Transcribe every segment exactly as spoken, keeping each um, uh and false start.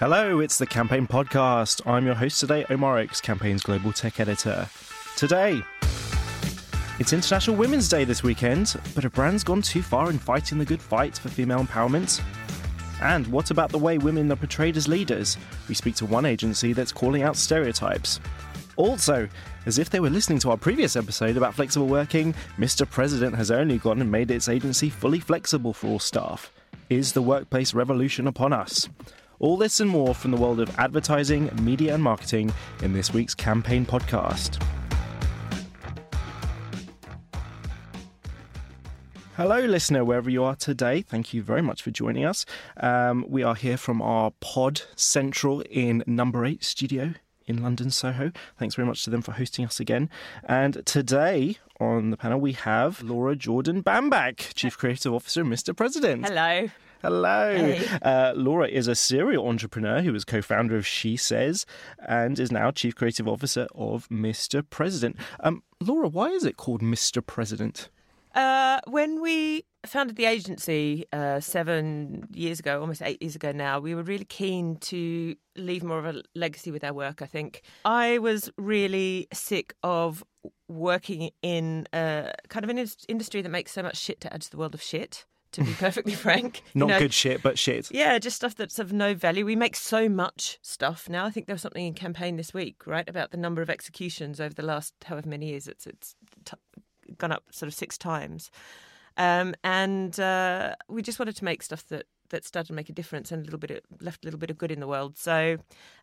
Hello, it's the Campaign Podcast. I'm your host today, Omar Oakes, Campaign's global tech editor. Today, it's International Women's Day this weekend, but have brands gone too far in fighting the good fight for female empowerment? And what about the way women are portrayed as leaders? We speak to one agency that's calling out stereotypes. Also, as if they were listening to our previous episode about flexible working, Mister President has only gone and made its agency fully flexible for all staff. Is the workplace revolution upon us? All this and more from the world of advertising, media and marketing in this week's Campaign Podcast. Hello, listener, wherever you are today. Thank you very much for joining us. Um, we are here from our pod central in number eight studio in London, Soho. Thanks very much to them for hosting us again. And today on the panel, we have Laura Jordan-Bambach, Chief Creative Officer of Mister President. Hello. Hello. Hey. Uh, Laura is a serial entrepreneur who is co-founder of She Says and is now Chief Creative Officer of Mister President. Um, Laura, why is it called Mister President? Uh, when we founded the agency uh, seven years ago, almost eight years ago now, we were really keen to leave more of a legacy with our work, I think. I was really sick of working in a, kind of an industry that makes so much shit to add to the world of shit. To be perfectly frank. Not you know, good shit, but shit. Yeah, just stuff that's of no value. We make so much stuff now. I think there was something in Campaign this week, right, about the number of executions over the last however many years. It's it's t- gone up sort of six times. Um, and uh, we just wanted to make stuff that, that started to make a difference and a little bit of, left a little bit of good in the world. So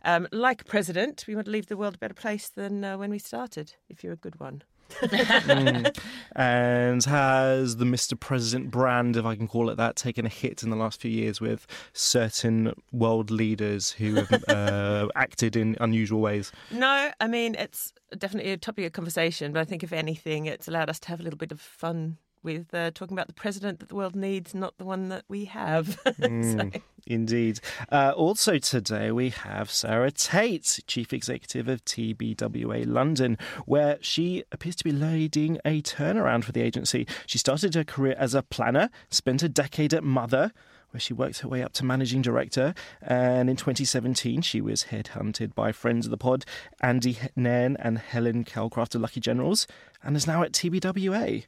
um, like president, we want to leave the world a better place than uh, when we started, if you're a good one. mm. And has the Mister President brand, if I can call it that, taken a hit in the last few years with certain world leaders who have uh, acted in unusual ways? No, I mean, it's definitely a topic of conversation, but I think if anything, it's allowed us to have a little bit of fun with uh, talking about the president that the world needs, not the one that we have. mm, so. Indeed. Uh, also today we have Sarah Tate, Chief Executive of T B W A London, where she appears to be leading a turnaround for the agency. She started her career as a planner, spent a decade at Mother, where she worked her way up to managing director. And in twenty seventeen, she was headhunted by friends of the pod, Andy Nairn and Helen Calcraft of Lucky Generals, and is now at T B W A.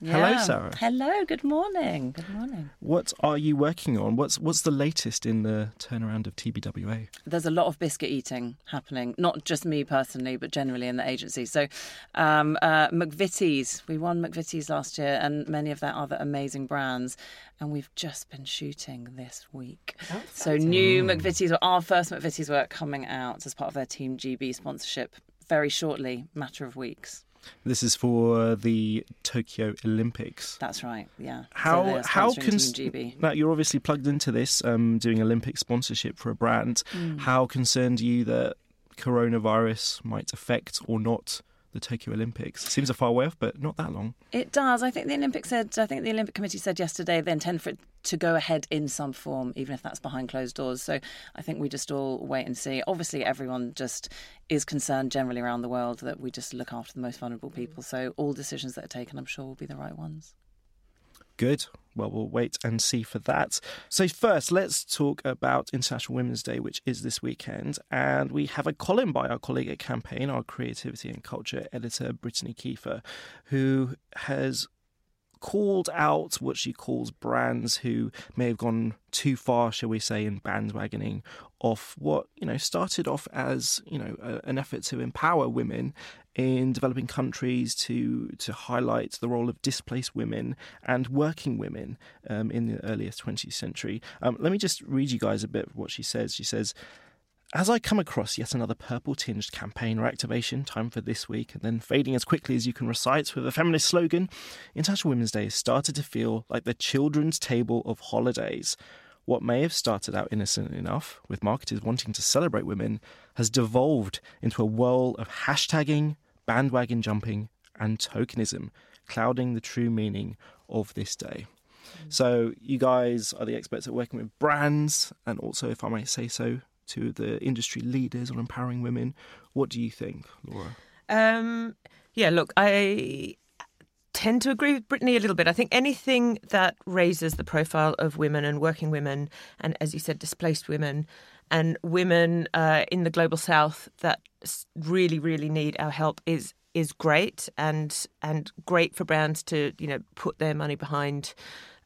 Yeah. Hello, Sarah. Hello, good morning. Good morning. What are you working on? What's what's the latest in the turnaround of T B W A? There's a lot of biscuit eating happening, not just me personally, but generally in the agency. So um, uh, McVitie's, we won McVitie's last year and many of their other amazing brands. And we've just been shooting this week. That's so fantastic. New McVitie's, our first McVitie's work coming out as part of their Team G B sponsorship very shortly, matter of weeks. This is for the Tokyo Olympics. That's right, yeah. How so how can G B. Now you're obviously plugged into this, um, doing Olympic sponsorship for a brand. Mm. How concerned are you that coronavirus might affect or not the Tokyo Olympics? It seems a far way off, but not that long. It does. I think the Olympics said. I think the Olympic Committee said yesterday they intend for it to go ahead in some form, even if that's behind closed doors. So I think we just all wait and see. Obviously, everyone just is concerned generally around the world that we just look after the most vulnerable people. So all decisions that are taken, I'm sure, will be the right ones. Good. Well, we'll wait and see for that. So first, let's talk about International Women's Day, which is this weekend. And we have a column by our colleague at Campaign, our creativity and culture editor, Brittany Kiefer, who has called out what she calls brands who may have gone too far, shall we say, in bandwagoning off what, you know, started off as, you know, a, an effort to empower women in developing countries to to highlight the role of displaced women and working women um, in the earliest twentieth century. Um, let me just read you guys a bit of what she says. She says, "As I come across yet another purple-tinged campaign or activation, time for this week, and then fading as quickly as you can recite with a feminist slogan, International Women's Day has started to feel like the children's table of holidays. What may have started out innocent enough, with marketers wanting to celebrate women, has devolved into a whirl of hashtagging, bandwagon jumping, and tokenism, clouding the true meaning of this day." So you guys are the experts at working with brands, and also, if I might say so, to the industry leaders on empowering women. What do you think, Laura? Um, yeah, look, I tend to agree with Brittany a little bit. I think anything that raises the profile of women and working women and, as you said, displaced women and women uh, in the global south that really, really need our help is is great and and great for brands to, you know, put their money behind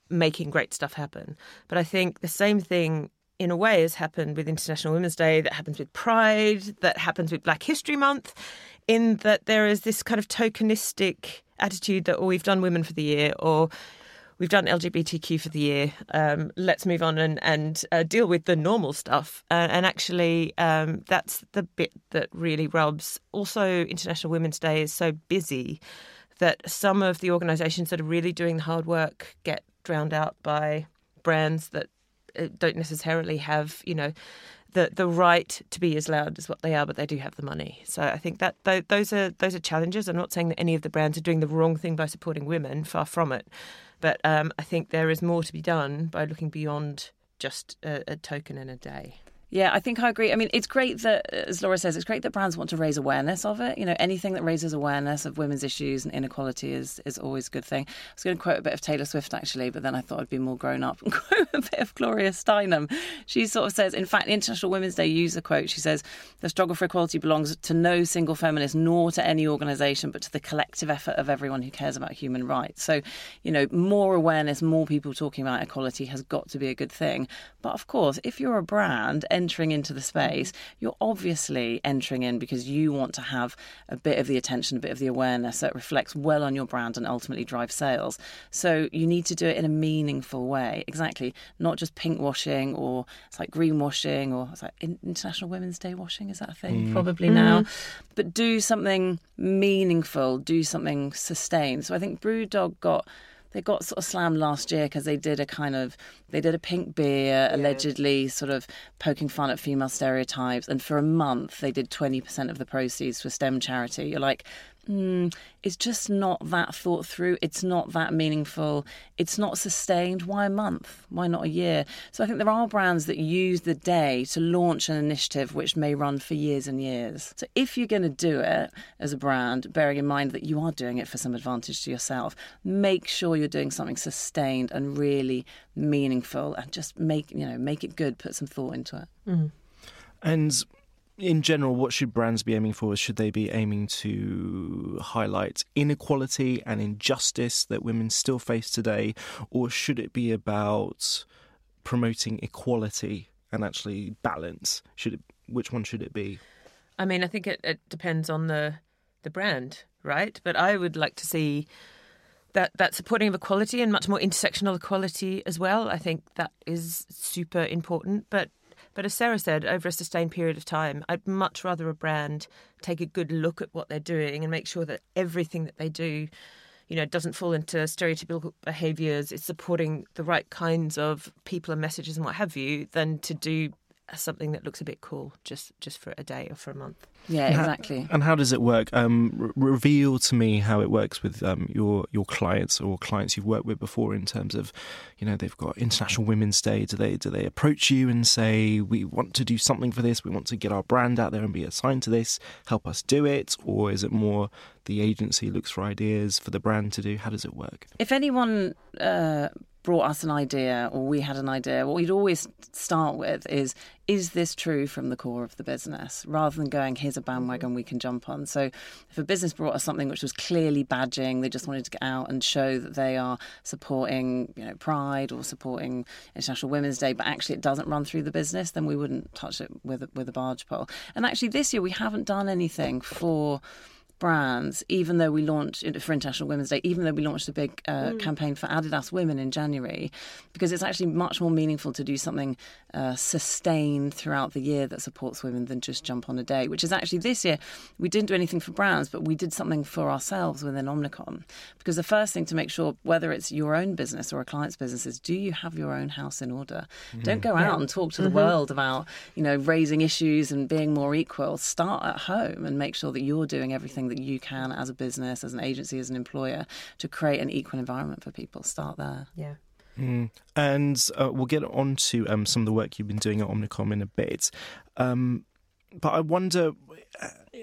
making great stuff happen. But I think the same thing in a way has happened with International Women's Day, that happens with Pride, that happens with Black History Month, in that there is this kind of tokenistic attitude that, oh, we've done women for the year, or we've done L G B T Q for the year. Um, let's move on and, and uh, deal with the normal stuff. Uh, and actually, um, that's the bit that really rubs. Also, International Women's Day is so busy that some of the organisations that are really doing the hard work get drowned out by brands that don't necessarily have, you know, the the right to be as loud as what they are, but they do have the money. So I think that th- those are those are challenges. I'm not saying that any of the brands are doing the wrong thing by supporting women, far from it. But um, I think there is more to be done by looking beyond just a, a token and a day. Yeah, I think I agree. I mean, it's great that, as Laura says, it's great that brands want to raise awareness of it. You know, anything that raises awareness of women's issues and inequality is is always a good thing. I was going to quote a bit of Taylor Swift, actually, but then I thought I'd be more grown up and quote a bit of Gloria Steinem. She sort of says, in fact, International Women's Day used the quote. She says, the struggle for equality belongs to no single feminist, nor to any organisation, but to the collective effort of everyone who cares about human rights. So, you know, more awareness, more people talking about equality has got to be a good thing. But of course, if you're a brand entering into the space, you're obviously entering in because you want to have a bit of the attention, a bit of the awareness that reflects well on your brand and ultimately drives sales. So you need to do it in a meaningful way. Exactly. Not just pink washing or it's like green washing or it's like International Women's Day washing. Is that a thing? Mm. Probably mm. now. But do something meaningful, do something sustained. So I think Brewdog got... They got sort of slammed last year because they did a kind of, they did a pink beer, yeah. allegedly sort of poking fun at female stereotypes. And for a month, they did twenty percent of the proceeds for STEM charity. You're like, mm, it's just not that thought through. It's not that meaningful. It's not sustained. Why a month? Why not a year? So I think there are brands that use the day to launch an initiative which may run for years and years. So if you're going to do it as a brand, bearing in mind that you are doing it for some advantage to yourself, make sure you're doing something sustained and really meaningful, and just make, you know, make it good. Put some thought into it. Mm. And in general, what should brands be aiming for? Should they be aiming to highlight inequality and injustice that women still face today? Or should it be about promoting equality and actually balance? Should it, which one should it be? I mean, I think it, it depends on the the brand, right? But I would like to see that, that supporting of equality and much more intersectional equality as well. I think that is super important. But But as Sarah said, over a sustained period of time, I'd much rather a brand take a good look at what they're doing and make sure that everything that they do, you know, doesn't fall into stereotypical behaviours, it's supporting the right kinds of people and messages and what have you, than to do something that looks a bit cool just, just for a day or for a month. Yeah, exactly. And how does it work? Um, r- reveal to me how it works with um, your your clients or clients you've worked with before, in terms of, you know, they've got International Women's Day. Do they do they approach you and say, we want to do something for this, we want to get our brand out there and be assigned to this, help us do it? Or is it more the agency looks for ideas for the brand to do? How does it work? If anyone Uh... brought us an idea, or we had an idea, what we'd always start with is, is this true from the core of the business? Rather than going, here's a bandwagon we can jump on. So if a business brought us something which was clearly badging, they just wanted to get out and show that they are supporting, you know, Pride or supporting International Women's Day, but actually it doesn't run through the business, then we wouldn't touch it with, with a barge pole. And actually this year we haven't done anything for brands, even though we launched for International Women's Day, even though we launched a big uh, mm. campaign for Adidas women in January, because it's actually much more meaningful to do something uh, sustained throughout the year that supports women than just jump on a day, which is actually this year we didn't do anything for brands, but we did something for ourselves within Omnicom. Because the first thing to make sure, whether it's your own business or a client's business, is do you have your own house in order? Mm. Don't go out yeah. and talk to mm-hmm. the world about, you know, raising issues and being more equal. Start at home and make sure that you're doing everything that you can as a business, as an agency, as an employer, to create an equal environment for people. Start there. Yeah. Mm. And uh, we'll get on to um, some of the work you've been doing at Omnicom in a bit. Um, but I wonder,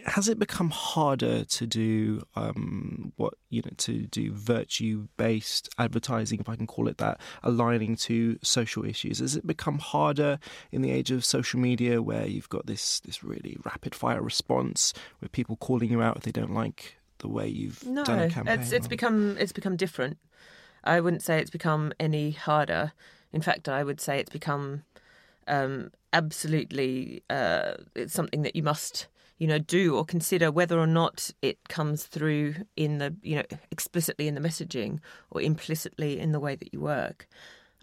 has it become harder to do um, what, you know, to do virtue-based advertising, if I can call it that, aligning to social issues? Has it become harder in the age of social media, where you've got this, this really rapid-fire response with people calling you out if they don't like the way you've no, done a campaign? No, it's, it's become it's become different. I wouldn't say it's become any harder. In fact, I would say it's become um, absolutely uh, it's something that you must, you know, do or consider, whether or not it comes through in the, you know, explicitly in the messaging or implicitly in the way that you work.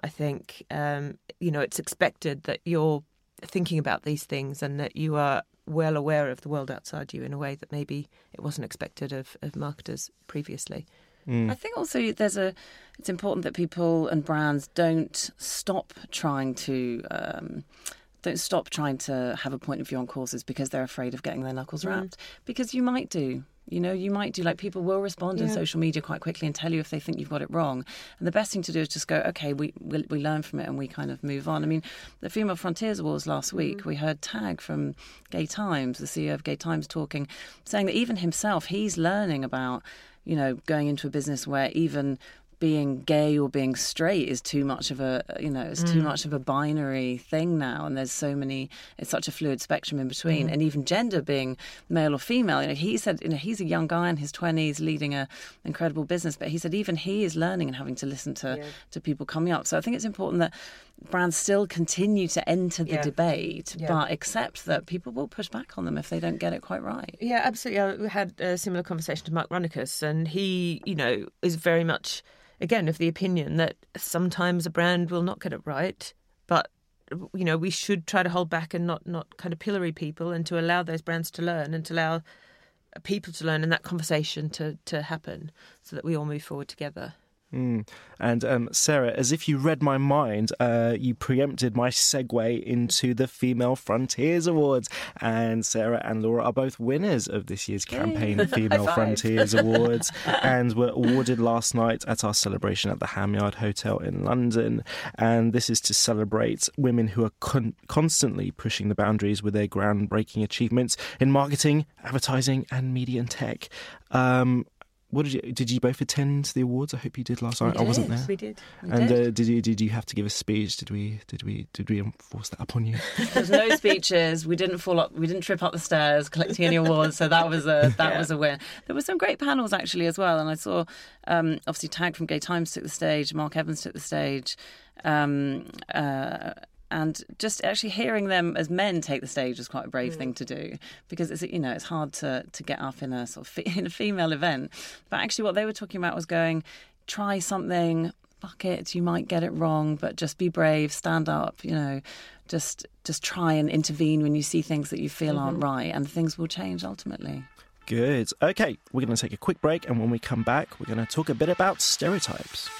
I think, um, you know, it's expected that you're thinking about these things and that you are well aware of the world outside you in a way that maybe it wasn't expected of, of marketers previously. Mm. I think also there's a. It's important that people and brands don't stop trying to um, don't stop trying to have a point of view on causes because they're afraid of getting their knuckles wrapped. Mm. Because you might do. You know, you might do, like, people will respond yeah. in social media quite quickly and tell you if they think you've got it wrong. And the best thing to do is just go, OK, we we, we learn from it and we kind of move on. I mean, the Female Frontiers Awards last week, mm-hmm. we heard Tag from Gay Times, the C E O of Gay Times, talking, saying that even himself, he's learning about, you know, going into a business where even being gay or being straight is too much of a, you know, it's mm. too much of a binary thing now, and there's so many, it's such a fluid spectrum in between, mm. and even gender being male or female. You know, he said, you know, he's a young guy in his twenties leading a incredible business, but he said even he is learning and having to listen to, yeah. to people coming up. So I think it's important that brands still continue to enter the yeah. debate, yeah. but accept that people will push back on them if they don't get it quite right. Yeah, absolutely. I had a similar conversation to Mark Runicus, and he, you know, is very much, again, of the opinion that sometimes a brand will not get it right, but, you know, we should try to hold back and not, not kind of pillory people, and to allow those brands to learn and to allow people to learn and that conversation to, to happen so that we all move forward together. Mm. And um, Sarah, as if you read my mind, uh, you preempted my segue into the Female Frontiers Awards. And Sarah and Laura are both winners of this year's Campaign Yay. Female Frontiers Awards, and were awarded last night at our celebration at the Hamyard Hotel in London. And this is to celebrate women who are con- constantly pushing the boundaries with their groundbreaking achievements in marketing, advertising, and media and tech. Um, What did you did you both attend the awards? I hope you did last night. I wasn't there. We did. We and did. Uh, did you did you have to give a speech? Did we did we did we enforce that upon you? There was no speeches. We didn't fall up. We didn't trip up the stairs collecting any awards. So that was a that yeah. was a win. There were some great panels actually as well. And I saw um, obviously Tag from Gay Times took the stage. Mark Evans took the stage. Um, uh, And just actually hearing them as men take the stage was quite a brave mm. thing to do, because it's, you know, it's hard to, to get up in a sort of fe- in a female event. But actually, what they were talking about was going, try something, fuck it, you might get it wrong, but just be brave, stand up, you know, just just try and intervene when you see things that you feel mm-hmm. aren't right, and things will change ultimately. Good. Okay, we're going to take a quick break, and when we come back, we're going to talk a bit about stereotypes.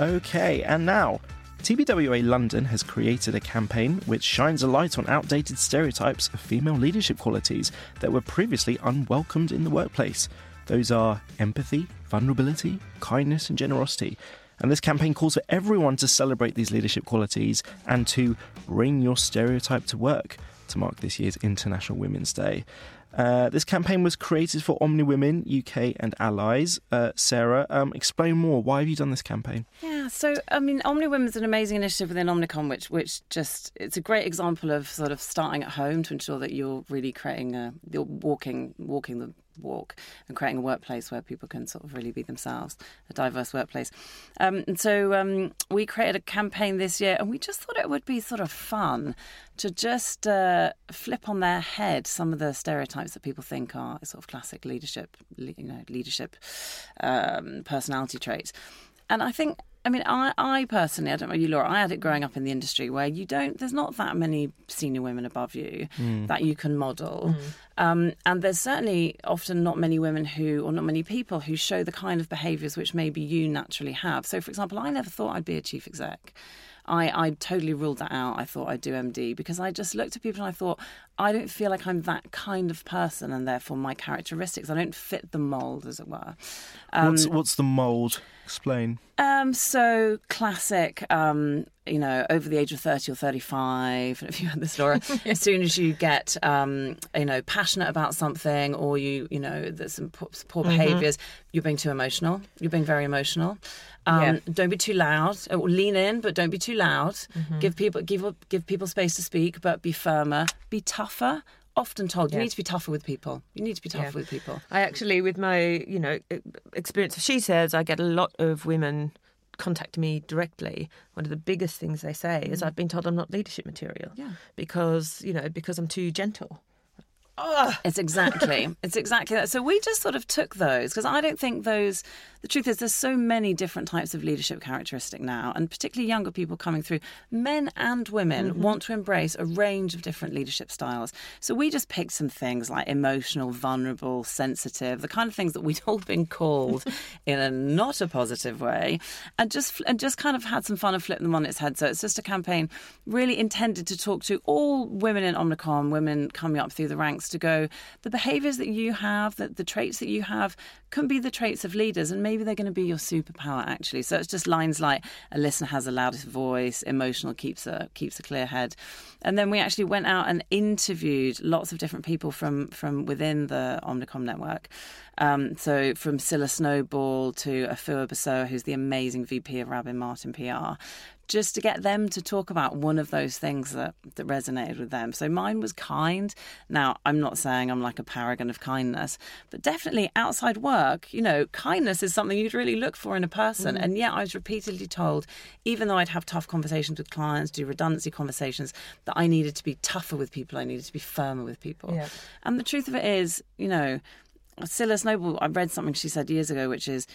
Okay, and now, T B W A London has created a campaign which shines a light on outdated stereotypes of female leadership qualities that were previously unwelcomed in the workplace. Those are empathy, vulnerability, kindness and generosity. And this campaign calls for everyone to celebrate these leadership qualities and to bring your stereotype to work, to mark this year's International Women's Day. Uh, this campaign was created for OmniWomen U K and allies. Uh, Sarah, um, explain more. Why have you done this campaign? Yeah, so I mean, OmniWomen is an amazing initiative within Omnicom, which which just it's a great example of sort of starting at home to ensure that you're really creating a you're walking walking the walk and creating a workplace where people can sort of really be themselves, a diverse workplace. Um, and so um, we created a campaign this year, and we just thought it would be sort of fun to just uh, flip on their head some of the stereotypes that people think are sort of classic leadership, you know, leadership um, personality traits. And I think, I mean, I, I personally, I don't know you, Laura, I had it growing up in the industry where you don't, there's not that many senior women above you mm. that you can model. Mm. Um, and there's certainly often not many women who, or not many people who show the kind of behaviours which maybe you naturally have. So, for example, I never thought I'd be a chief exec. I, I totally ruled that out. I thought I'd do M D because I just looked at people and I thought, I don't feel like I'm that kind of person, and therefore my characteristics, I don't fit the mould, as it were. Um, what's, what's the mould? Explain. Um, Um, so classic, um, you know, over the age of thirty or thirty-five, if you had this, Laura, as soon as you get, um, you know, passionate about something, or you, you know, there's some poor, poor mm-hmm. behaviours, you're being too emotional. You're being very emotional. Um, yeah. Don't be too loud. Or lean in, but don't be too loud. Mm-hmm. Give people, give, give people space to speak, but be firmer, be tougher. Often told, you yeah. need to be tougher with people. You need to be tougher yeah. with people. I actually, with my, you know, experience of She Says, I get a lot of women contact me directly. One of the biggest things they say is, I've been told I'm not leadership material yeah. because, you know, because I'm too gentle. Oh. It's exactly, it's exactly that. So we just sort of took those, because I don't think those, the truth is there's so many different types of leadership characteristic now, and particularly younger people coming through, men and women mm-hmm. want to embrace a range of different leadership styles. So we just picked some things like emotional, vulnerable, sensitive, the kind of things that we'd all been called in a not a positive way, and just and just kind of had some fun and flipped them on its head. So it's just a campaign really intended to talk to all women in Omnicom, women coming up through the ranks, to go, the behaviours that you have, that the traits that you have can be the traits of leaders, and maybe they're going to be your superpower, actually. So it's just lines like, a listener has the loudest voice, emotional keeps a keeps a clear head. And then we actually went out and interviewed lots of different people from from within the Omnicom network. Um, so from Scylla Snowball to Afua Basoa, who's the amazing V P of Rabin Martin P R, just to get them to talk about one of those things that, that resonated with them. So mine was kind. Now, I'm not saying I'm like a paragon of kindness, but definitely outside work, you know, kindness is something you'd really look for in a person. Mm. And yet I was repeatedly told, even though I'd have tough conversations with clients, do redundancy conversations, that I needed to be tougher with people, I needed to be firmer with people. Yeah. And the truth of it is, you know, Scylla Snowball, I read something she said years ago, which is,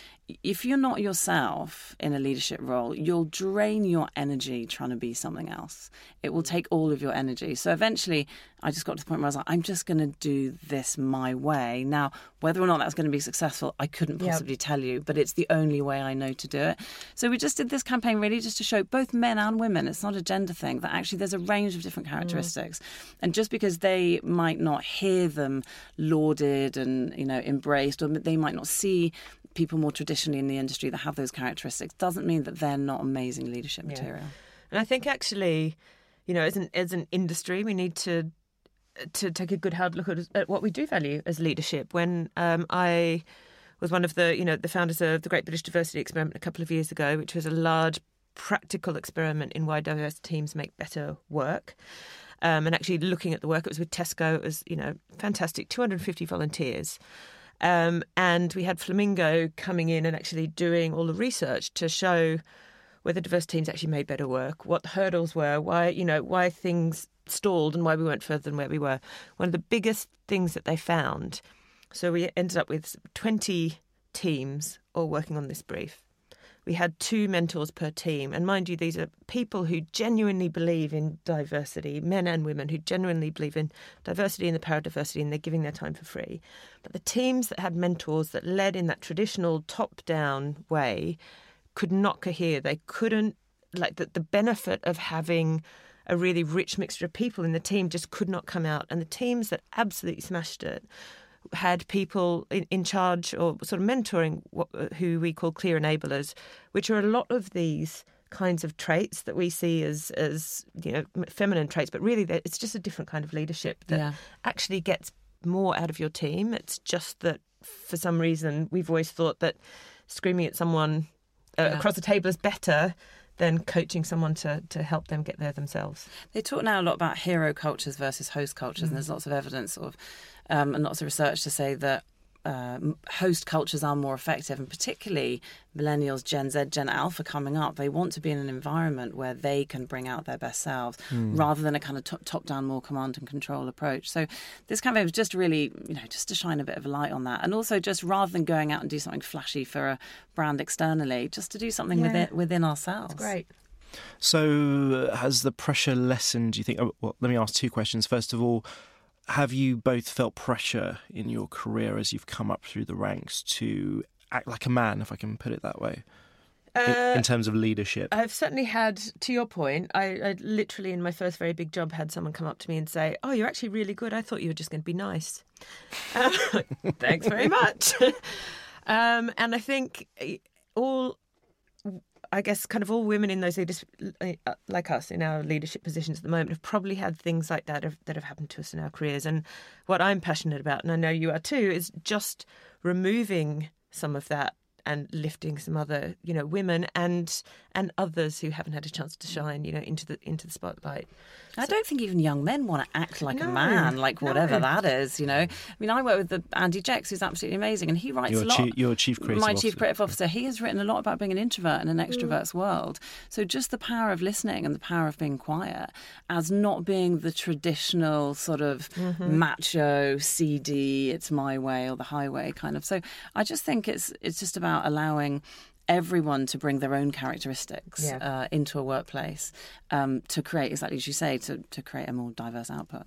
if you're not yourself in a leadership role, you'll drain your energy trying to be something else. It will take all of your energy. So eventually I just got to the point where I was like, I'm just going to do this my way. Now, whether or not that's going to be successful, I couldn't possibly yep. tell you, but it's the only way I know to do it. So we just did this campaign really just to show both men and women, it's not a gender thing, that actually there's a range of different characteristics. Mm. And just because they might not hear them lauded and, you know, embraced, or they might not see people more traditionally in the industry that have those characteristics, doesn't mean that they're not amazing leadership material. Yeah. And I think actually, you know, as an as an industry, we need to to take a good hard look at, at what we do value as leadership. When um, I was one of the, you know, the founders of the Great British Diversity Experiment a couple of years ago, which was a large practical experiment in why diverse teams make better work. Um, and actually looking at the work, it was with Tesco, it was, you know, fantastic, two hundred fifty volunteers. Um, and we had Flamingo coming in and actually doing all the research to show whether diverse teams actually made better work, what the hurdles were, why, you know, why things stalled and why we weren't further than where we were. One of the biggest things that they found, so we ended up with twenty teams all working on this brief. We had two mentors per team. And mind you, these are people who genuinely believe in diversity, men and women who genuinely believe in diversity and the power of diversity, and they're giving their time for free. But the teams that had mentors that led in that traditional top-down way could not cohere. They couldn't, like, the, the benefit of having a really rich mixture of people in the team just could not come out. And the teams that absolutely smashed it had people in, in charge or sort of mentoring what, who we call clear enablers, which are a lot of these kinds of traits that we see as, as you know, feminine traits. But really, it's just a different kind of leadership that yeah. actually gets more out of your team. It's just that for some reason we've always thought that screaming at someone uh, yeah. across the table is better than coaching someone to, to help them get there themselves. They talk now a lot about hero cultures versus host cultures, mm-hmm. and there's lots of evidence sort of, um, and lots of research to say that uh, host cultures are more effective, and particularly millennials, Gen Z, Gen Alpha coming up, they want to be in an environment where they can bring out their best selves mm. rather than a kind of top, top-down, more command and control approach. So this campaign was just really, you know, just to shine a bit of a light on that. And also just rather than going out and do something flashy for a brand externally, just to do something yeah. within, within ourselves. That's great. So has the pressure lessened, do you think? Well, let me ask two questions. First of all, have you both felt pressure in your career as you've come up through the ranks to act like a man, if I can put it that way, uh, in terms of leadership? I've certainly had, to your point, I, I literally in my first very big job had someone come up to me and say, oh, you're actually really good. I thought you were just going to be nice. Um, thanks very much. um, and I think all I guess kind of all women in those leaders, like us in our leadership positions at the moment, have probably had things like that have, that have happened to us in our careers. And what I'm passionate about, and I know you are too, is just removing some of that and lifting some other, you know, women and and others who haven't had a chance to shine, you know, into the into the spotlight. I so, don't think even young men want to act like no, a man, like whatever no. that is, you know. I mean, I work with the Andy Jex, who's absolutely amazing, and he writes your a lot. Chi- your chief creative my officer. Chief creative officer. He has written a lot about being an introvert in an extrovert's mm. world. So just the power of listening and the power of being quiet, as not being the traditional sort of mm-hmm. macho, C D, it's my way or the highway kind of. So I just think it's it's just about allowing everyone to bring their own characteristics yeah. uh, into a workplace um, to create, exactly as you say, to, to create a more diverse output.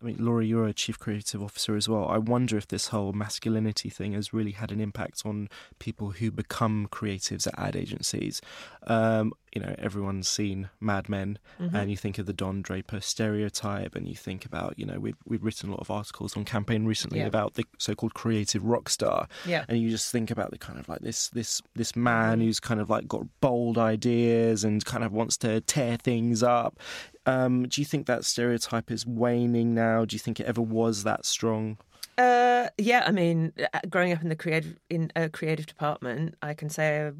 I mean, Laura, you're a chief creative officer as well. I wonder if this whole masculinity thing has really had an impact on people who become creatives at ad agencies. Um, you know, everyone's seen Mad Men, mm-hmm. and you think of the Don Draper stereotype, and you think about, you know, we've we've written a lot of articles on Campaign recently yeah. about the so-called creative rock star, yeah. and you just think about the kind of like this this this man who's kind of like got bold ideas and kind of wants to tear things up. Um, do you think that stereotype is waning now? Do you think it ever was that strong? Uh, yeah, I mean, growing up in the creative in a creative department, I can say. Uh,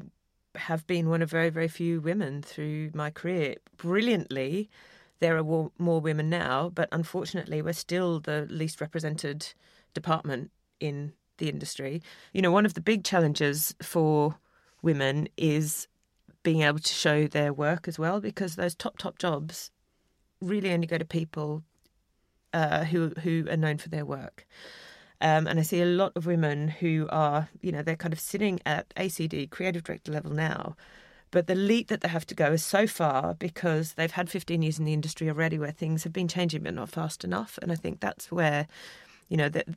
have been one of very, very few women through my career. Brilliantly, there are more women now, but unfortunately we're still the least represented department in the industry. You know, one of the big challenges for women is being able to show their work as well, because those top, top jobs really only go to people uh, who who are known for their work. Um, and I see a lot of women who are, you know, they're kind of sitting at A C D, creative director level now, but the leap that they have to go is so far because they've had fifteen years in the industry already where things have been changing but not fast enough. And I think that's where, you know, that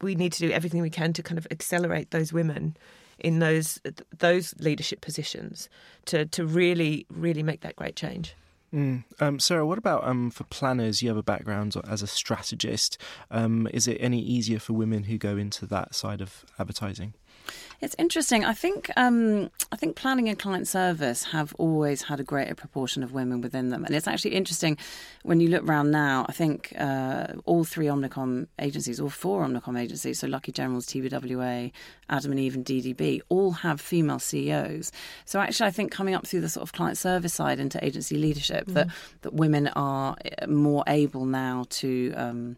we need to do everything we can to kind of accelerate those women in those those leadership positions to, to really, really make that great change. Mm. Um, Sarah, what about um, for planners? You have a background as a strategist. Um, is it any easier for women who go into that side of advertising? It's interesting. I think um, I think planning and client service have always had a greater proportion of women within them. And it's actually interesting when you look around now, I think uh, all three Omnicom agencies, all four Omnicom agencies, so Lucky Generals, T B W A, Adam and Eve and D D B, all have female C E Os. So actually I think coming up through the sort of client service side into agency leadership, mm-hmm. that, that women are more able now to... Um,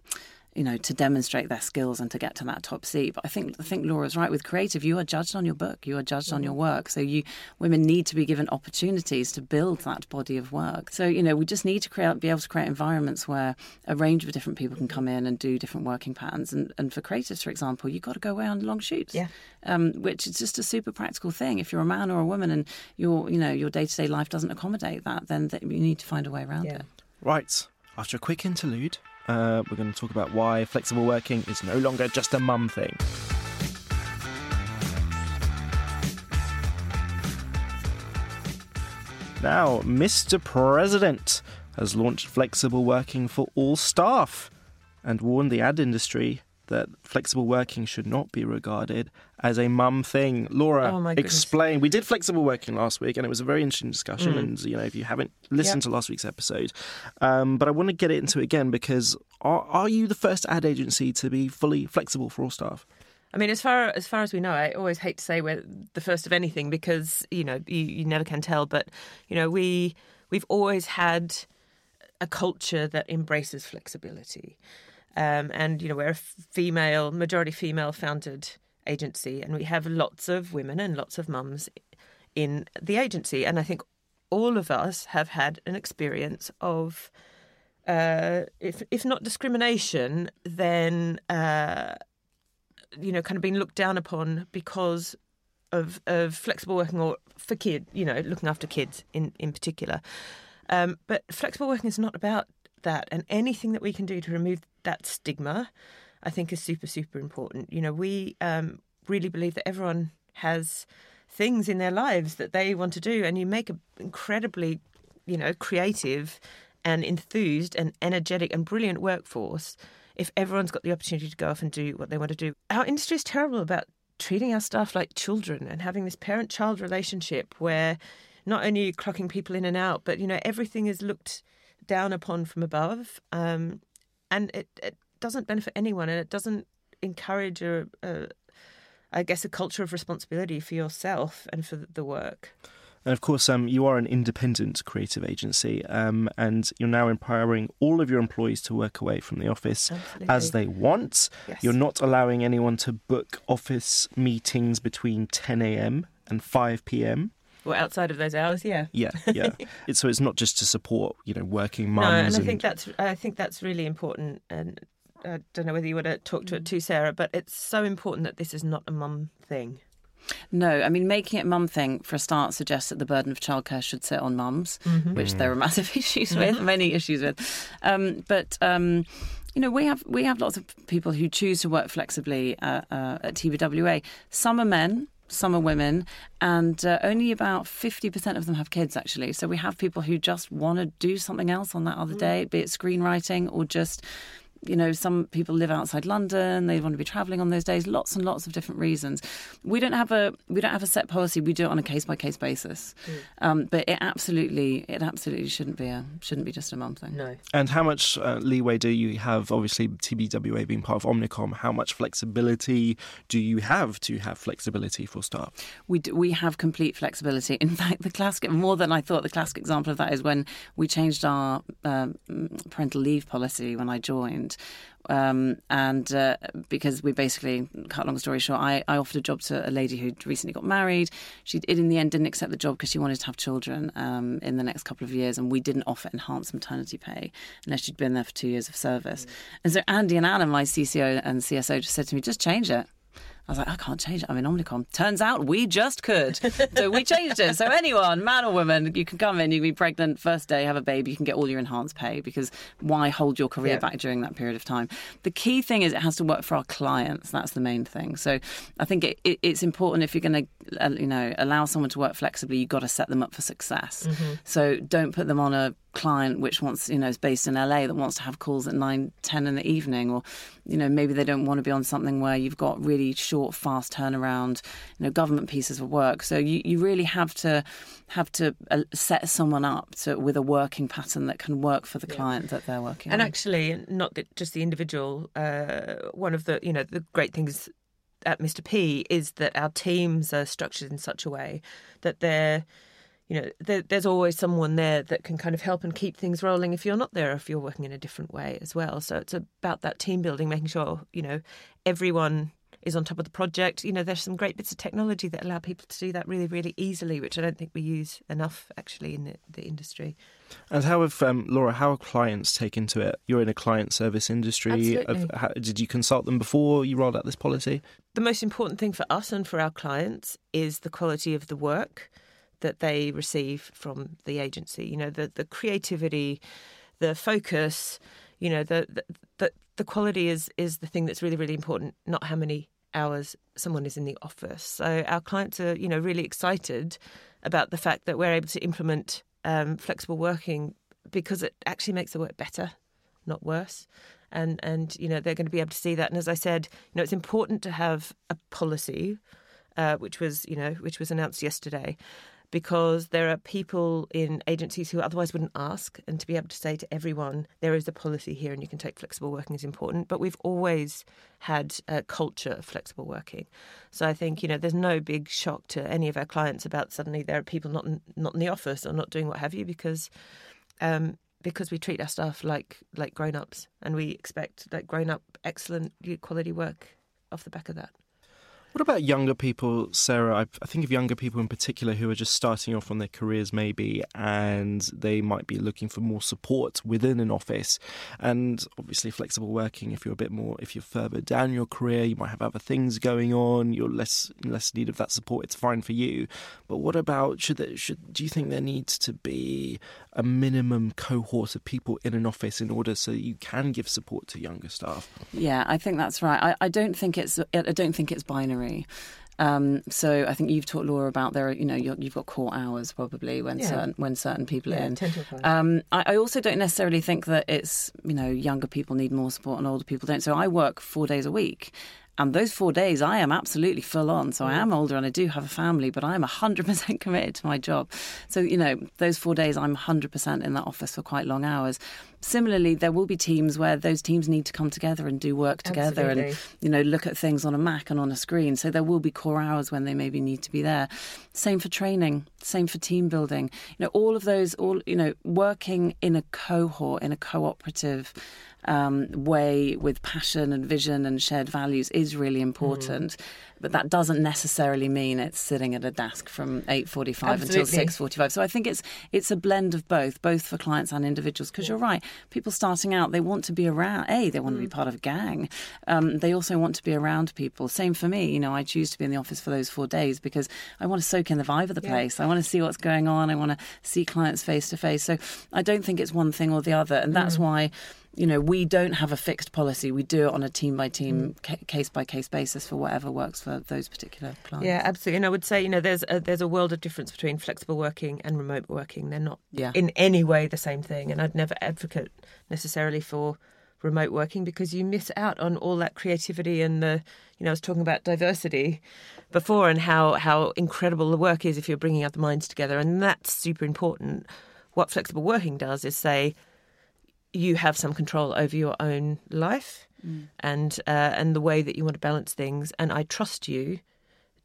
you know, to demonstrate their skills and to get to that top seat. But I think I think Laura's right with creative. You are judged on your book. You are judged mm-hmm. on your work. So you women need to be given opportunities to build that body of work. So, you know, we just need to create, be able to create environments where a range of different people can come in and do different working patterns. And, and for creatives, for example, you've got to go away on long shoots, yeah. um, which is just a super practical thing. If you're a man or a woman and your, you know, your day-to-day life doesn't accommodate that, then th- you need to find a way around yeah. it. Right. After a quick interlude... Uh, we're going to talk about why flexible working is no longer just a mum thing. Now, Mister President has launched flexible working for all staff and warned the ad industry that flexible working should not be regarded as a mum thing. Laura, oh explain. We did flexible working last week and it was a very interesting discussion. Mm. And, you know, if you haven't listened yep. to last week's episode, um, but I want to get into it again because are, are you the first ad agency to be fully flexible for all staff? I mean, as far as far as we know, I always hate to say we're the first of anything because, you know, you, you never can tell. But, you know, we we've always had a culture that embraces flexibility. Um, and, you know, we're a female, majority female founded agency and we have lots of women and lots of mums in the agency. And I think all of us have had an experience of, uh, if if not discrimination, then, uh, you know, kind of being looked down upon because of, of flexible working or for kids, you know, looking after kids in, in particular. Um, but flexible working is not about that, and anything that we can do to remove that stigma I think is super super important. You know, we um really believe that everyone has things in their lives that they want to do, and you make an incredibly, you know, creative and enthused and energetic and brilliant workforce if everyone's got the opportunity to go off and do what they want to do. Our industry is terrible about treating our staff like children and having this parent-child relationship where not only are you clocking people in and out, but, you know, everything is looked down upon from above. Um, and it, it doesn't benefit anyone, and it doesn't encourage a, a, I guess, a culture of responsibility for yourself and for the work. And of course, um, you are an independent creative agency, um, and you're now empowering all of your employees to work away from the office Absolutely. As they want. Yes. You're not allowing anyone to book office meetings between ten a.m. and five p.m. Well, outside of those hours, yeah. Yeah, yeah. It's, so it's not just to support, you know, working mums. No, and, and I think that's I think that's really important. And I don't know whether you want to talk to it too, Sarah, but it's so important that this is not a mum thing. No, I mean, making it mum thing, for a start, suggests that the burden of childcare should sit on mums, mm-hmm. which there are massive issues with, mm-hmm. many issues with. Um, but, um, you know, we have we have lots of people who choose to work flexibly uh, uh, at T B W A. Some are men, some are women, and uh, only about fifty percent of them have kids, actually. So we have people who just want to do something else on that other mm-hmm. day, be it screenwriting or just... You know, some people live outside London, they want to be travelling on those days, lots and lots of different reasons. We don't have a we don't have a set policy, we do it on a case-by-case basis. Mm. Um, but it absolutely it absolutely shouldn't be a shouldn't be just a mum thing. No. And how much uh, leeway do you have, obviously T B W A being part of Omnicom, how much flexibility do you have to have flexibility for staff? We do, we have complete flexibility. In fact, the classic, more than I thought, the classic example of that is when we changed our um, parental leave policy when I joined. Um, and uh, because we basically, cut long story short, I, I offered a job to a lady who'd recently got married. She in the end didn't accept the job because she wanted to have children um, in the next couple of years, and we didn't offer enhanced maternity pay unless she'd been there for two years of service. Mm. And so Andy and Anna, my C C O and C S O, just said to me, just change it. I was like, I can't change it. I'm in Omnicom. Turns out we just could. So we changed it. So anyone, man or woman, you can come in, you can be pregnant, first day, have a baby, you can get all your enhanced pay, because why hold your career yeah. back during that period of time? The key thing is it has to work for our clients. That's the main thing. So I think it, it, it's important, if you're going to uh, you know, allow someone to work flexibly, you've got to set them up for success. Mm-hmm. So don't put them on a client which wants, you know, is based in L A that wants to have calls at nine, ten in the evening, or, you know, maybe they don't want to be on something where you've got really short, fast turnaround, you know, government pieces of work. So you, you really have to have to set someone up to, with a working pattern that can work for the yeah. client that they're working and on. And actually, not that just the individual, uh, one of the, you know, the great things at Mister P is that our teams are structured in such a way that they're, you know, there, there's always someone there that can kind of help and keep things rolling if you're not there, if you're working in a different way as well. So it's about that team building, making sure, you know, everyone is on top of the project. You know, there's some great bits of technology that allow people to do that really, really easily, which I don't think we use enough, actually, in the, the industry. And how have, um, Laura, how are clients taken to it? You're in a client service industry. Absolutely. How, did you consult them before you rolled out this policy? The most important thing for us and for our clients is the quality of the work that they receive from the agency. You know, the, the creativity, the focus, you know, the, the the quality is is the thing that's really, really important, not how many hours someone is in the office. So our clients are, you know, really excited about the fact that we're able to implement um, flexible working, because it actually makes the work better, not worse. And, and, you know, they're going to be able to see that. And as I said, you know, it's important to have a policy, uh, which was, you know, which was announced yesterday, because there are people in agencies who otherwise wouldn't ask, and to be able to say to everyone, there is a policy here and you can take flexible working, is important. But we've always had a culture of flexible working. So I think, you know, there's no big shock to any of our clients about suddenly there are people not in, not in the office or not doing what have you, because um, because we treat our staff like, like grown-ups, and we expect that grown-up, excellent quality work off the back of that. What about younger people, Sarah? I think of younger people in particular who are just starting off on their careers maybe, and they might be looking for more support within an office. And obviously flexible working, if you're a bit more, if you're further down your career, you might have other things going on, you're less less need of that support, it's fine for you. But what about, should there, should do you think there needs to be a minimum cohort of people in an office in order so that you can give support to younger staff? Yeah, I think that's right. I, I don't think it's I don't think it's binary. Um, so I think you've talked, Laura, about there. Are, you know, you're, you've got core hours probably when yeah. certain when certain people yeah, are in. Um, I, I also don't necessarily think that it's, you know, younger people need more support and older people don't. So I work four days a week. And those four days, I am absolutely full on. So I am older and I do have a family, but I'm one hundred percent committed to my job. So, you know, those four days, I'm one hundred percent in that office for quite long hours. Similarly, there will be teams where those teams need to come together and do work together. Absolutely. And, you know, look at things on a Mac and on a screen. So there will be core hours when they maybe need to be there. Same for training, same for team building. You know, all of those, all, you know, working in a cohort, in a cooperative Um, way with passion and vision and shared values is really important, mm. but that doesn't necessarily mean it's sitting at a desk from eight forty-five Absolutely. Until six forty-five. So I think it's it's a blend of both, both for clients and individuals, because yeah. you're right, people starting out, they want to be around, A, they want mm. to be part of a gang. Um, they also want to be around people. Same for me, you know, I choose to be in the office for those four days because I want to soak in the vibe of the yeah. place. I want to see what's going on. I want to see clients face to face. So I don't think it's one thing or the other. And that's mm. why, you know, we don't have a fixed policy. We do it on a team-by-team, mm. ca- case-by-case basis for whatever works for those particular clients. Yeah, absolutely. And I would say, you know, there's a, there's a world of difference between flexible working and remote working. They're not yeah. in any way the same thing. And I'd never advocate necessarily for remote working because you miss out on all that creativity and the, you know, I was talking about diversity before and how, how incredible the work is if you're bringing other minds together. And that's super important. What flexible working does is say, you have some control over your own life mm. and uh, and the way that you want to balance things. And I trust you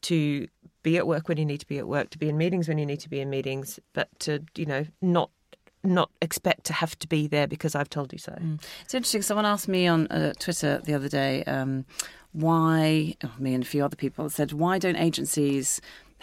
to be at work when you need to be at work, to be in meetings when you need to be in meetings, but to, you know, not not expect to have to be there because I've told you so. Mm. It's interesting. Someone asked me on uh, Twitter the other day um, why, oh, me and a few other people, said, why don't agencies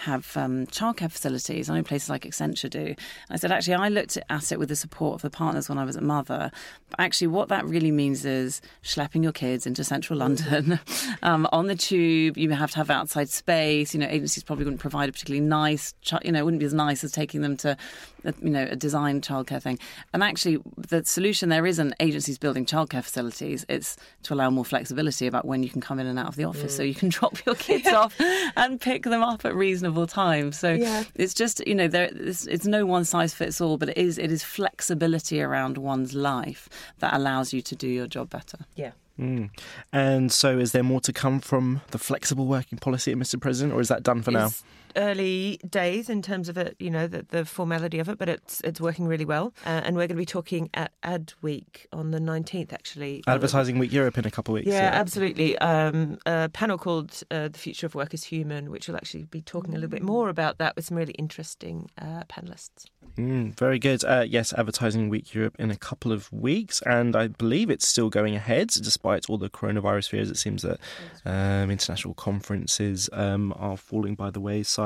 have um, childcare facilities? I know places like Accenture do. And I said, actually, I looked at it with the support of the partners when I was at Mother. But actually, what that really means is schlepping your kids into central London um, on the tube. You have to have outside space. You know, agencies probably wouldn't provide a particularly nice, you know, it wouldn't be as nice as taking them to, you know, a design childcare thing. And actually, the solution there isn't agencies building childcare facilities. It's to allow more flexibility about when you can come in and out of the office. Mm. So you can drop your kids yeah. off and pick them up at reasonable time. So yeah. it's just, you know, there, it's, it's no one size fits all, but it is it is flexibility around one's life that allows you to do your job better. Yeah. Mm. And so is there more to come from the flexible working policy at Mister President, or is that done for it's now? Early days in terms of it, you know, the, the formality of it, but it's it's working really well. Uh, and we're going to be talking at Ad Week on the nineteenth, actually. Advertising Week Europe in a couple of weeks. Yeah, yeah. absolutely. Um, a panel called uh, The Future of Work is Human, which will actually be talking a little bit more about that with some really interesting uh, panellists. Mm, very good. Uh, yes, Advertising Week Europe in a couple of weeks, and I believe it's still going ahead despite all the coronavirus fears. It seems that um, international conferences um, are falling by the wayside.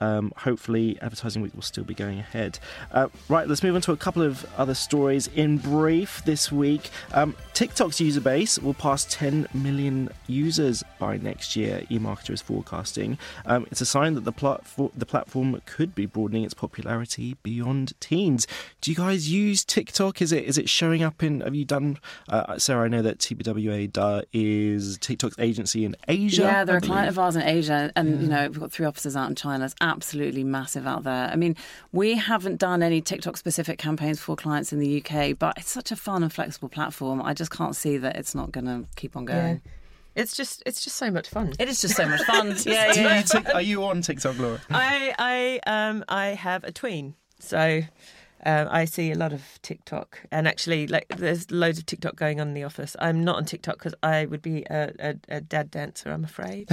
Um, hopefully Advertising Week will still be going ahead. Uh, right, let's move on to a couple of other stories in brief this week. Um, TikTok's user base will pass ten million users by next year, eMarketer is forecasting. Um, it's a sign that the, plat- the platform could be broadening its popularity beyond teens. Do you guys use TikTok? Is it is it showing up in... Have you done... Uh, Sarah, I know that T B W A duh, is TikTok's agency in Asia. Yeah, they're I a believe. client of ours in Asia. And, yeah. you know, we've got three offices out in China. It's absolutely massive out there. I mean, we haven't done any TikTok-specific campaigns for clients in the U K, but it's such a fun and flexible platform. I just can't see that it's not going to keep on going. Yeah. It's just it's just so much fun. It is just so much fun. yeah, yeah. You t- are you on TikTok, Laura? I I um I have a tween, so um, I see a lot of TikTok. And actually, like, there's loads of TikTok going on in the office. I'm not on TikTok because I would be a, a, a dad dancer, I'm afraid.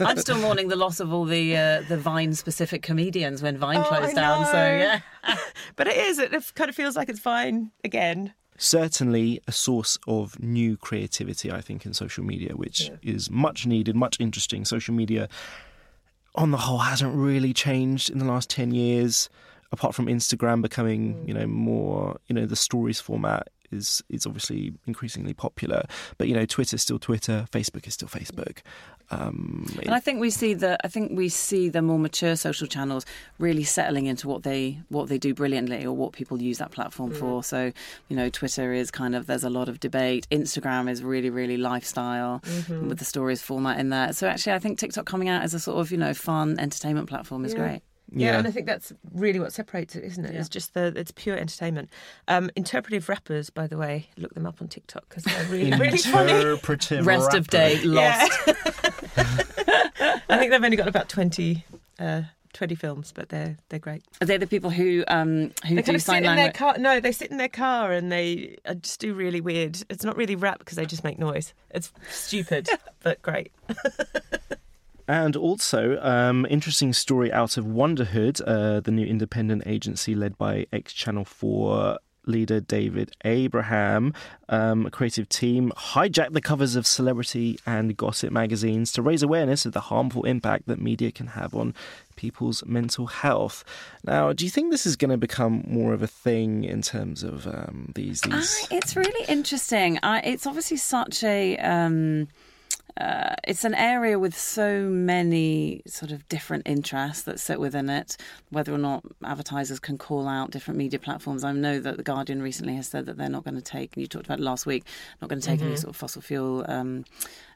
I'm still mourning the loss of all the uh, the Vine-specific comedians when Vine oh, closed I down. Know. So yeah, but it is. It kind of feels like it's Vine again. Certainly a source of new creativity, I think, in social media, which yeah. is much needed, much interesting. Social media, on the whole, hasn't really changed in the last ten years, apart from Instagram becoming, mm. you know, more, you know, the stories format is is obviously increasingly popular. But, you know, Twitter is still Twitter, Facebook is still Facebook. Um, it, and I think we see the I think we see the more mature social channels really settling into what they what they do brilliantly, or what people use that platform yeah. for. So, you know, Twitter is kind of, there's a lot of debate. Instagram is really, really lifestyle mm-hmm. with the stories format in there. So actually, I think TikTok coming out as a sort of, you know, fun entertainment platform is yeah. great. Yeah, yeah, and I think that's really what separates it, isn't it? Yeah. It's just the it's pure entertainment. Um, interpretive rappers, by the way, look them up on TikTok because they're really really funny. Interpretive Rest rapper. Of day lost. Yeah. I think they've only got about twenty. Uh, twenty films, but they're they're great. Are they the people who um who they do kind of sign sit in their car? No, they sit in their car and they just do really weird. It's not really rap because they just make noise. It's stupid but great. And also, um, interesting story out of Wonderhood, uh, the new independent agency led by ex-Channel four leader David Abraham, um, a creative team, hijacked the covers of celebrity and gossip magazines to raise awareness of the harmful impact that media can have on people's mental health. Now, do you think this is going to become more of a thing in terms of um, these... these... Uh, it's really interesting. Uh, it's obviously such a... Um... Uh, it's an area with so many sort of different interests that sit within it, whether or not advertisers can call out different media platforms. I know that The Guardian recently has said that they're not going to take, you talked about it last week, not going to take mm-hmm. any sort of fossil fuel um,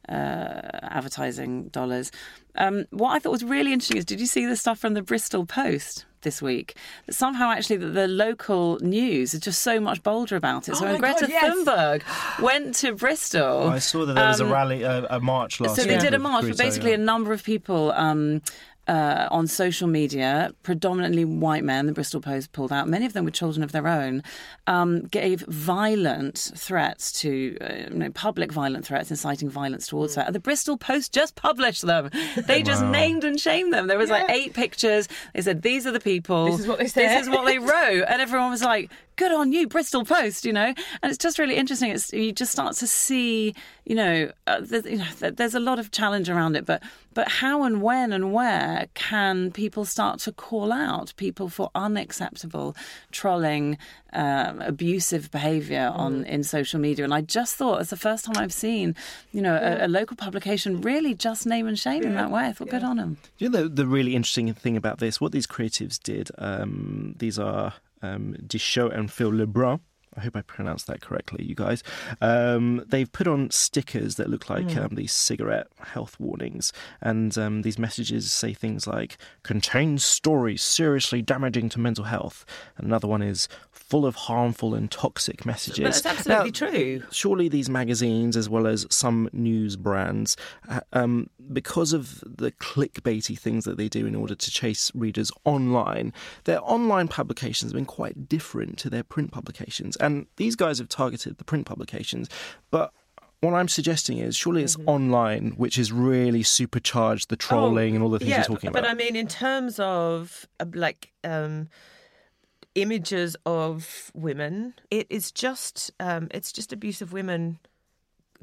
uh, advertising dollars. Um, what I thought was really interesting is, did you see the stuff from the Bristol Post this week? That somehow actually the, the local news is just so much bolder about it. So oh when Greta God, yes. Thunberg went to Bristol... Oh, I saw that there um, was a rally, uh, a march last year. So they yeah. did a march, Greta, but basically yeah. a number of people... Um, Uh, on social media, predominantly white men, the Bristol Post pulled out, many of them with children of their own, um, gave violent threats to, uh, you know, public violent threats, inciting violence towards her. And the Bristol Post just published them. They wow. just named and shamed them. There was yeah. like eight pictures. They said, these are the people. This is what they said. This is what they wrote. And everyone was like, good on you, Bristol Post, you know. And it's just really interesting. It's, you just start to see, you know, uh, there's, you know, there's a lot of challenge around it, but but how and when and where can people start to call out people for unacceptable trolling, um, abusive behaviour on mm. in social media? And I just thought it's the first time I've seen, you know, yeah. a, a local publication really just name and shame yeah. in that way. I thought, yeah. good on them. You know, the, the really interesting thing about this, what these creatives did, um, these are... Um, Deschaux and Phil Lebrun. I hope I pronounced that correctly, you guys. Um, they've put on stickers that look like mm. um, these cigarette health warnings. And um, these messages say things like, contains stories seriously damaging to mental health. And another one is, full of harmful and toxic messages. But that's absolutely now, true. Surely these magazines, as well as some news brands, um, because of the clickbaity things that they do in order to chase readers online, their online publications have been quite different to their print publications. And these guys have targeted the print publications. But what I'm suggesting is surely it's mm-hmm. online, which has really supercharged the trolling oh, and all the things yeah, you're talking but, about. But I mean, in terms of, like... Um, images of women, it is just um it's just abuse of women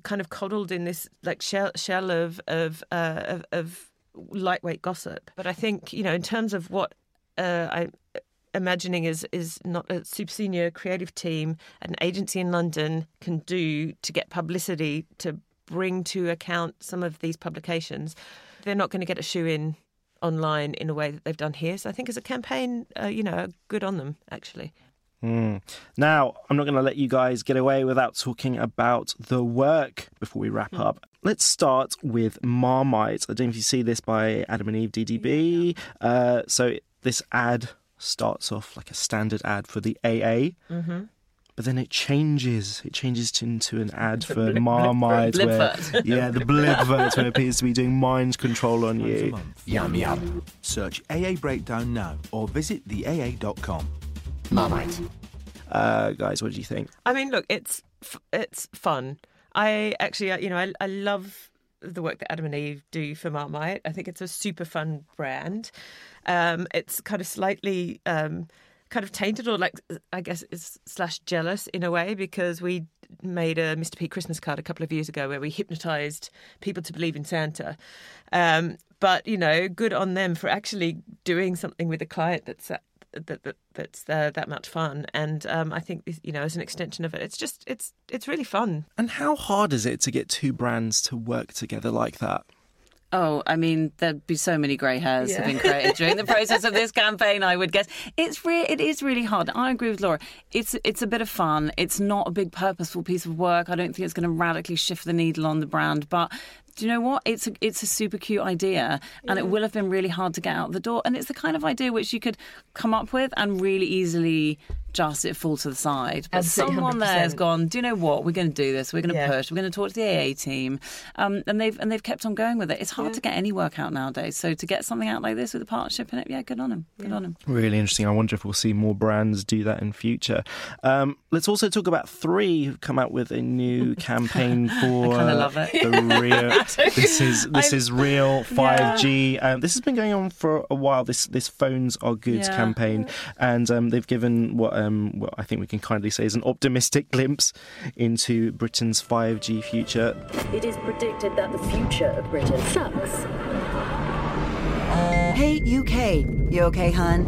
kind of coddled in this like shell shell of of uh of, of lightweight gossip. But I think, you know, in terms of what uh I'm imagining is is not a super senior creative team at an agency in London can do to get publicity, to bring to account some of these publications, they're not going to get a shoe in online in a way that they've done here. So I think as a campaign, uh, you know, good on them, actually. Mm. Now, I'm not going to let you guys get away without talking about the work before we wrap mm. up. Let's start with Marmite. I don't know if you see this by Adam and Eve D D B. Yeah. Uh, so this ad starts off like a standard ad for the A A. Mm-hmm. But then it changes. It changes into an ad for blip, Marmite, blip, where blip yeah, the blipvert where it appears to be doing mind control on you. Yum yum. Search A A Breakdown now, or visit the A A dot com. Marmite. Uh, guys, what do you think? I mean, look, it's f- it's fun. I actually, you know, I, I love the work that Adam and Eve do for Marmite. I think it's a super fun brand. Um, it's kind of slightly. Um, kind of tainted or like I guess is slash jealous in a way, because we made a Mister P Christmas card a couple of years ago where we hypnotised people to believe in Santa. Um, but, you know, good on them for actually doing something with a client that's that, that, that that's uh, that much fun. And um, I think, you know, as an extension of it, it's just it's it's really fun. And how hard is it to get two brands to work together like that? Oh, I mean, there'd be so many grey hairs yeah. have been created during the process of this campaign, I would guess. It's re- It is really hard. I agree with Laura. It's it's a bit of fun. It's not a big purposeful piece of work. I don't think it's going to radically shift the needle on the brand, but do you know what? It's a, it's a super cute idea, and yeah. it will have been really hard to get out the door. And it's the kind of idea which you could come up with and really easily just it fall to the side. But absolutely, someone one hundred percent. There has gone, do you know what? We're going to do this. We're going to yeah. push. We're going to talk to the A A team. Um, and they've and they've kept on going with it. It's hard yeah. to get any work out nowadays. So to get something out like this with a partnership in it, yeah, good on them. Good yeah. on them. Really interesting. I wonder if we'll see more brands do that in future. Um, let's also talk about Three. Who've come out with a new campaign for I kind of love it. The real. This is this I, is real five G. Yeah. Um, this has been going on for a while. This this phones are goods yeah. campaign, and um, they've given what. Um, well, I think we can kindly say is an optimistic glimpse into Britain's five G future. It is predicted that the future of Britain sucks. Hey, U K. You okay, hun?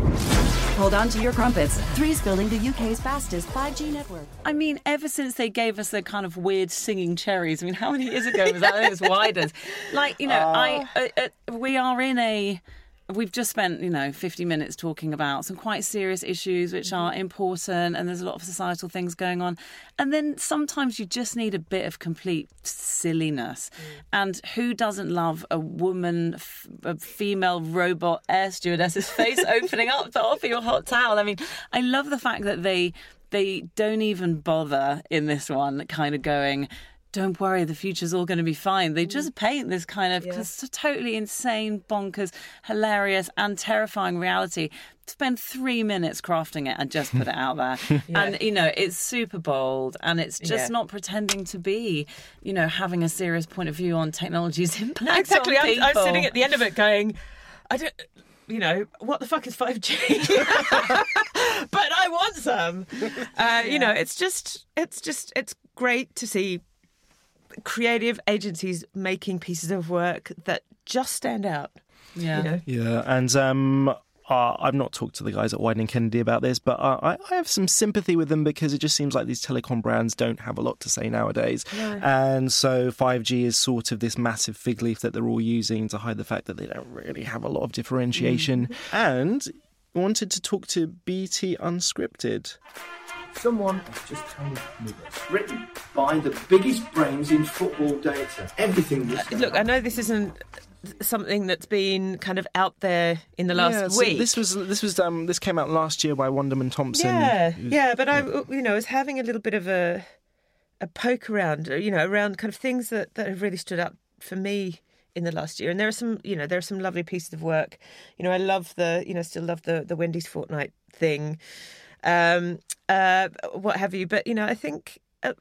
Hold on to your crumpets. Three's building the U K's fastest five G network. I mean, ever since they gave us the kind of weird singing cherries, I mean, how many years ago was that? I think it was Widers. Like, you know, uh... I uh, uh, we are in a... We've just spent, you know, fifty minutes talking about some quite serious issues which are important, and there's a lot of societal things going on. And then sometimes you just need a bit of complete silliness. Mm. And who doesn't love a woman, f- a female robot air stewardess's face opening up to offer you a hot towel? I mean, I love the fact that they they don't even bother in this one kind of going... Don't worry, the future's all going to be fine. They just paint this kind of yeah. totally insane, bonkers, hilarious and terrifying reality. Spend three minutes crafting it and just put it out there. yeah. And, you know, it's super bold, and it's just yeah. not pretending to be, you know, having a serious point of view on technology's impact no, exactly. on people. I'm, I'm sitting at the end of it going, I don't... You know, what the fuck is five G? But I want some. Uh, yeah. You know, it's just, it's just, it's great to see creative agencies making pieces of work that just stand out. Yeah. You know? Yeah. And um, uh, I've not talked to the guys at Wieden and Kennedy about this, but uh, I, I have some sympathy with them because it just seems like these telecom brands don't have a lot to say nowadays. Yeah. And so five G is sort of this massive fig leaf that they're all using to hide the fact that they don't really have a lot of differentiation. Mm. And I wanted to talk to B T Unscripted. Someone has just told me this. Written by the biggest brains in football data. Everything was... Look, I know this isn't something that's been kind of out there in the last yeah, so week. This was this was um, this came out last year by Wonderman Thompson. Yeah, was, yeah, but I you know was having a little bit of a a poke around, you know, around kind of things that, that have really stood out for me in the last year. And there are some, you know, there are some lovely pieces of work. You know, I love the, you know, still love the the Wendy's Fortnite thing. Um, uh, what have you. But, you know, I think uh,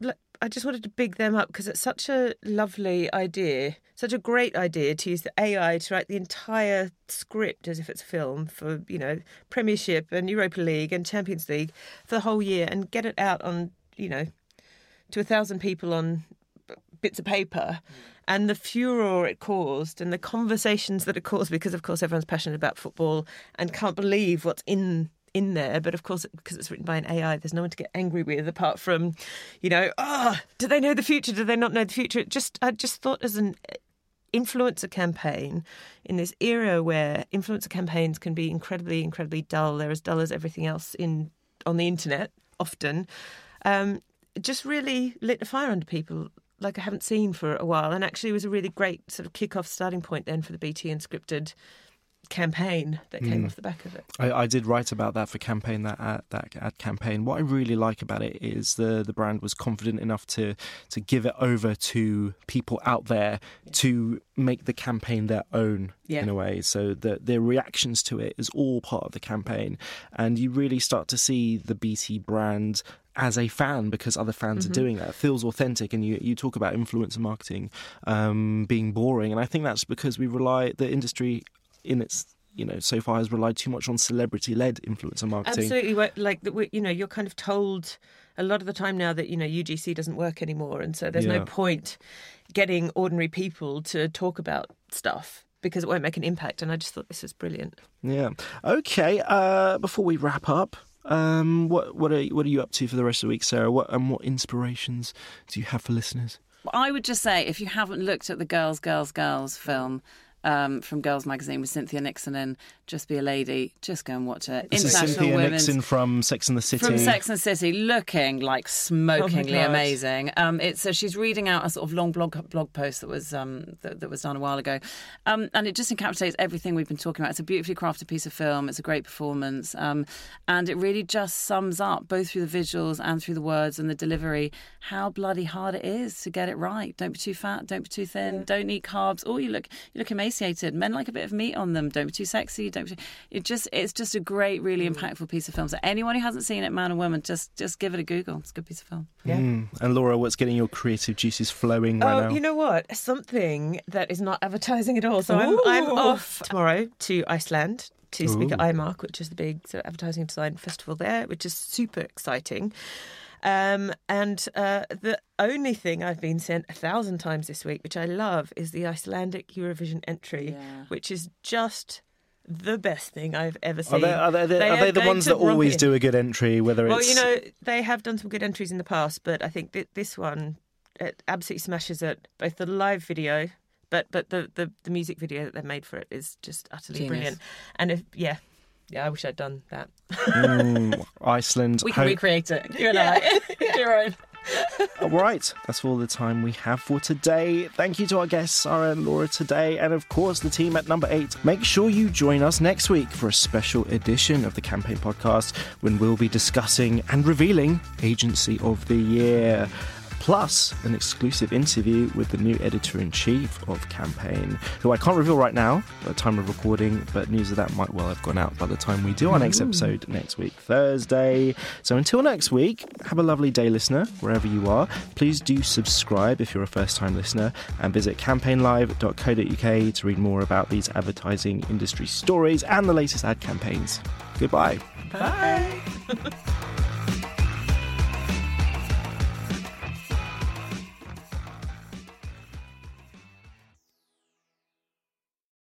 I just wanted to big them up because it's such a lovely idea, such a great idea to use the A I to write the entire script as if it's a film for, you know, Premiership and Europa League and Champions League for the whole year and get it out on, you know, to a thousand people on bits of paper. Mm. And the furore it caused and the conversations that it caused because, of course, everyone's passionate about football and can't believe what's in in there, but of course, because it's written by an A I, there's no one to get angry with apart from, you know, oh, do they know the future? Do they not know the future? It just, I just thought as an influencer campaign in this era where influencer campaigns can be incredibly, incredibly dull. They're as dull as everything else in on the internet often. Um, it just really lit a fire under people like I haven't seen for a while, and actually it was a really great sort of kick-off starting point then for the B T Unscripted campaign that came mm. off the back of it. I, I did write about that for campaign that ad, that ad campaign. What I really like about it is the the brand was confident enough to to give it over to people out there yeah. to make the campaign their own yeah. in a way. So that their reactions to it is all part of the campaign, and you really start to see the B T brand as a fan because other fans mm-hmm. are doing that. It feels authentic, and you, you talk about influencer marketing um, being boring, and I think that's because we rely the industry. In its, you know, so far has relied too much on celebrity-led influencer marketing. Absolutely, like you know, you're kind of told a lot of the time now that you know U G C doesn't work anymore, and so there's yeah. no point getting ordinary people to talk about stuff because it won't make an impact. And I just thought this was brilliant. Yeah. Okay. Uh, before we wrap up, um, what what are what are you up to for the rest of the week, Sarah? What and what inspirations do you have for listeners? Well, I would just say if you haven't looked at the Girls, Girls, Girls film. um, from Girls Magazine with Cynthia Nixon in Just Be a Lady. Just go and watch it. This International is Cynthia Nixon from Sex and the City. From Sex and the City, looking like smokingly oh amazing. Um, it's so uh, she's reading out a sort of long blog blog post that was um, that, that was done a while ago, um, and it just encapsulates everything we've been talking about. It's a beautifully crafted piece of film. It's a great performance, um, and it really just sums up both through the visuals and through the words and the delivery how bloody hard it is to get it right. Don't be too fat. Don't be too thin. Yeah. Don't eat carbs. Oh, you look you look emaciated. Men like a bit of meat on them. Don't be too sexy. Don't be too... It just it's just a great, really impactful piece of film. So anyone who hasn't seen it, man and woman, just just give it a Google. It's a good piece of film. Yeah. Mm. And Laura, what's getting your creative juices flowing right oh, now? You know what? Something that is not advertising at all. So I'm, I'm off tomorrow to Iceland to Ooh. speak at I MARC, which is the big sort of advertising and design festival there, which is super exciting. Um, and uh, the only thing I've been sent a thousand times this week, which I love, is the Icelandic Eurovision entry, yeah. which is just... the best thing I've ever seen. Are they, are they, they, are are they the ones that always in. do a good entry? Whether well, it's... Well, you know, they have done some good entries in the past, but I think th- this one it absolutely smashes it. Both the live video, but but the, the, the music video that they've made for it is just utterly Genius. brilliant. And if yeah, yeah, I wish I'd done that. mm, Iceland. We can Ho- recreate it. You and I. Do your own. All right, that's all the time we have for today. Thank you to our guests Sarah and Laura today, and of course the team at Number eight. Make sure you join us next week for a special edition of the Campaign Podcast, when we'll be discussing and revealing Agency of the Year, plus an exclusive interview with the new editor-in-chief of Campaign, who I can't reveal right now at the time of recording, but news of that might well have gone out by the time we do our next episode next week, Thursday. So until next week, have a lovely day, listener, wherever you are. Please do subscribe if you're a first-time listener, and visit campaign live dot co dot u k to read more about these advertising industry stories and the latest ad campaigns. Goodbye. Bye.